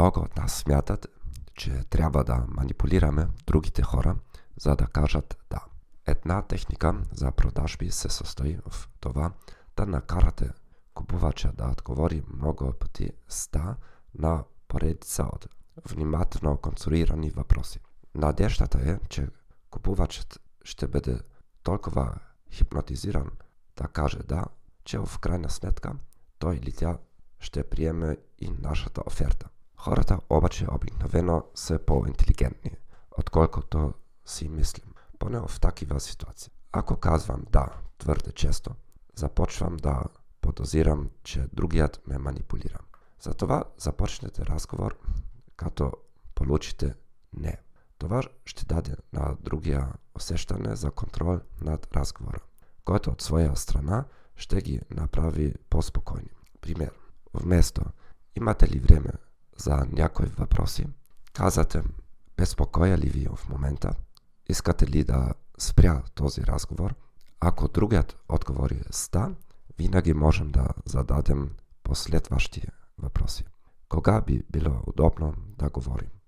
Много от нас смятат, че трябва да манипулираме другите хора, за да кажат да. Една техника за продажби се състои в това да накарате купувача да отговори много пъти с да на поредица от внимателно конструирани въпроси. Надеждата е, че купувачът ще бъде толкова хипнотизиран да каже да, че в крайна сметка той или тя ще приеме и нашата оферта. Хората обаче обикновено са по-интелигентни, отколкото си мислим, поне в такива ситуации. Ако казвам да твърде често, започвам да подозирам, че другият ме манипулира. Затова започнете разговор, като получите не. Това ще даде на другия усещане за контрол над разговора, който от своя страна ще ги направи по-спокойни. Пример. Вместо имате ли време за някои въпроси, казате безпокоя ли ви в момента, искате ли да спря този разговор. Ако другият отговори с да, винаги можем да зададем последващи въпроси. Кога би било удобно да говорим?